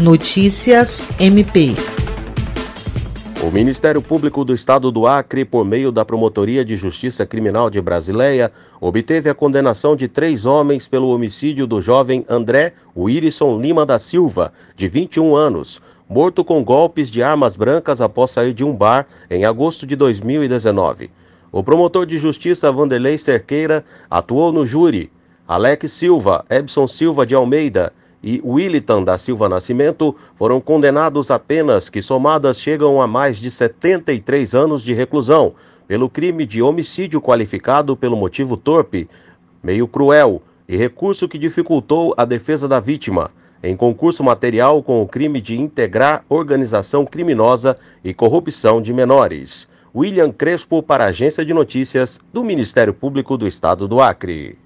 Notícias MP. O Ministério Público do Estado do Acre, por meio da Promotoria de Justiça Criminal de Brasileia, obteve a condenação de 3 homens pelo homicídio do jovem André Willison Lima da Silva, de 21 anos, morto com golpes de armas brancas após sair de um bar em agosto de 2019. O promotor de justiça Vanderlei Cerqueira atuou no júri. Alex Silva, Ebson Silva de Almeida e Willitan da Silva Nascimento foram condenados a penas que somadas chegam a mais de 73 anos de reclusão pelo crime de homicídio qualificado pelo motivo torpe, meio cruel e recurso que dificultou a defesa da vítima, em concurso material com o crime de integrar organização criminosa e corrupção de menores. William Crespo para a Agência de Notícias do Ministério Público do Estado do Acre.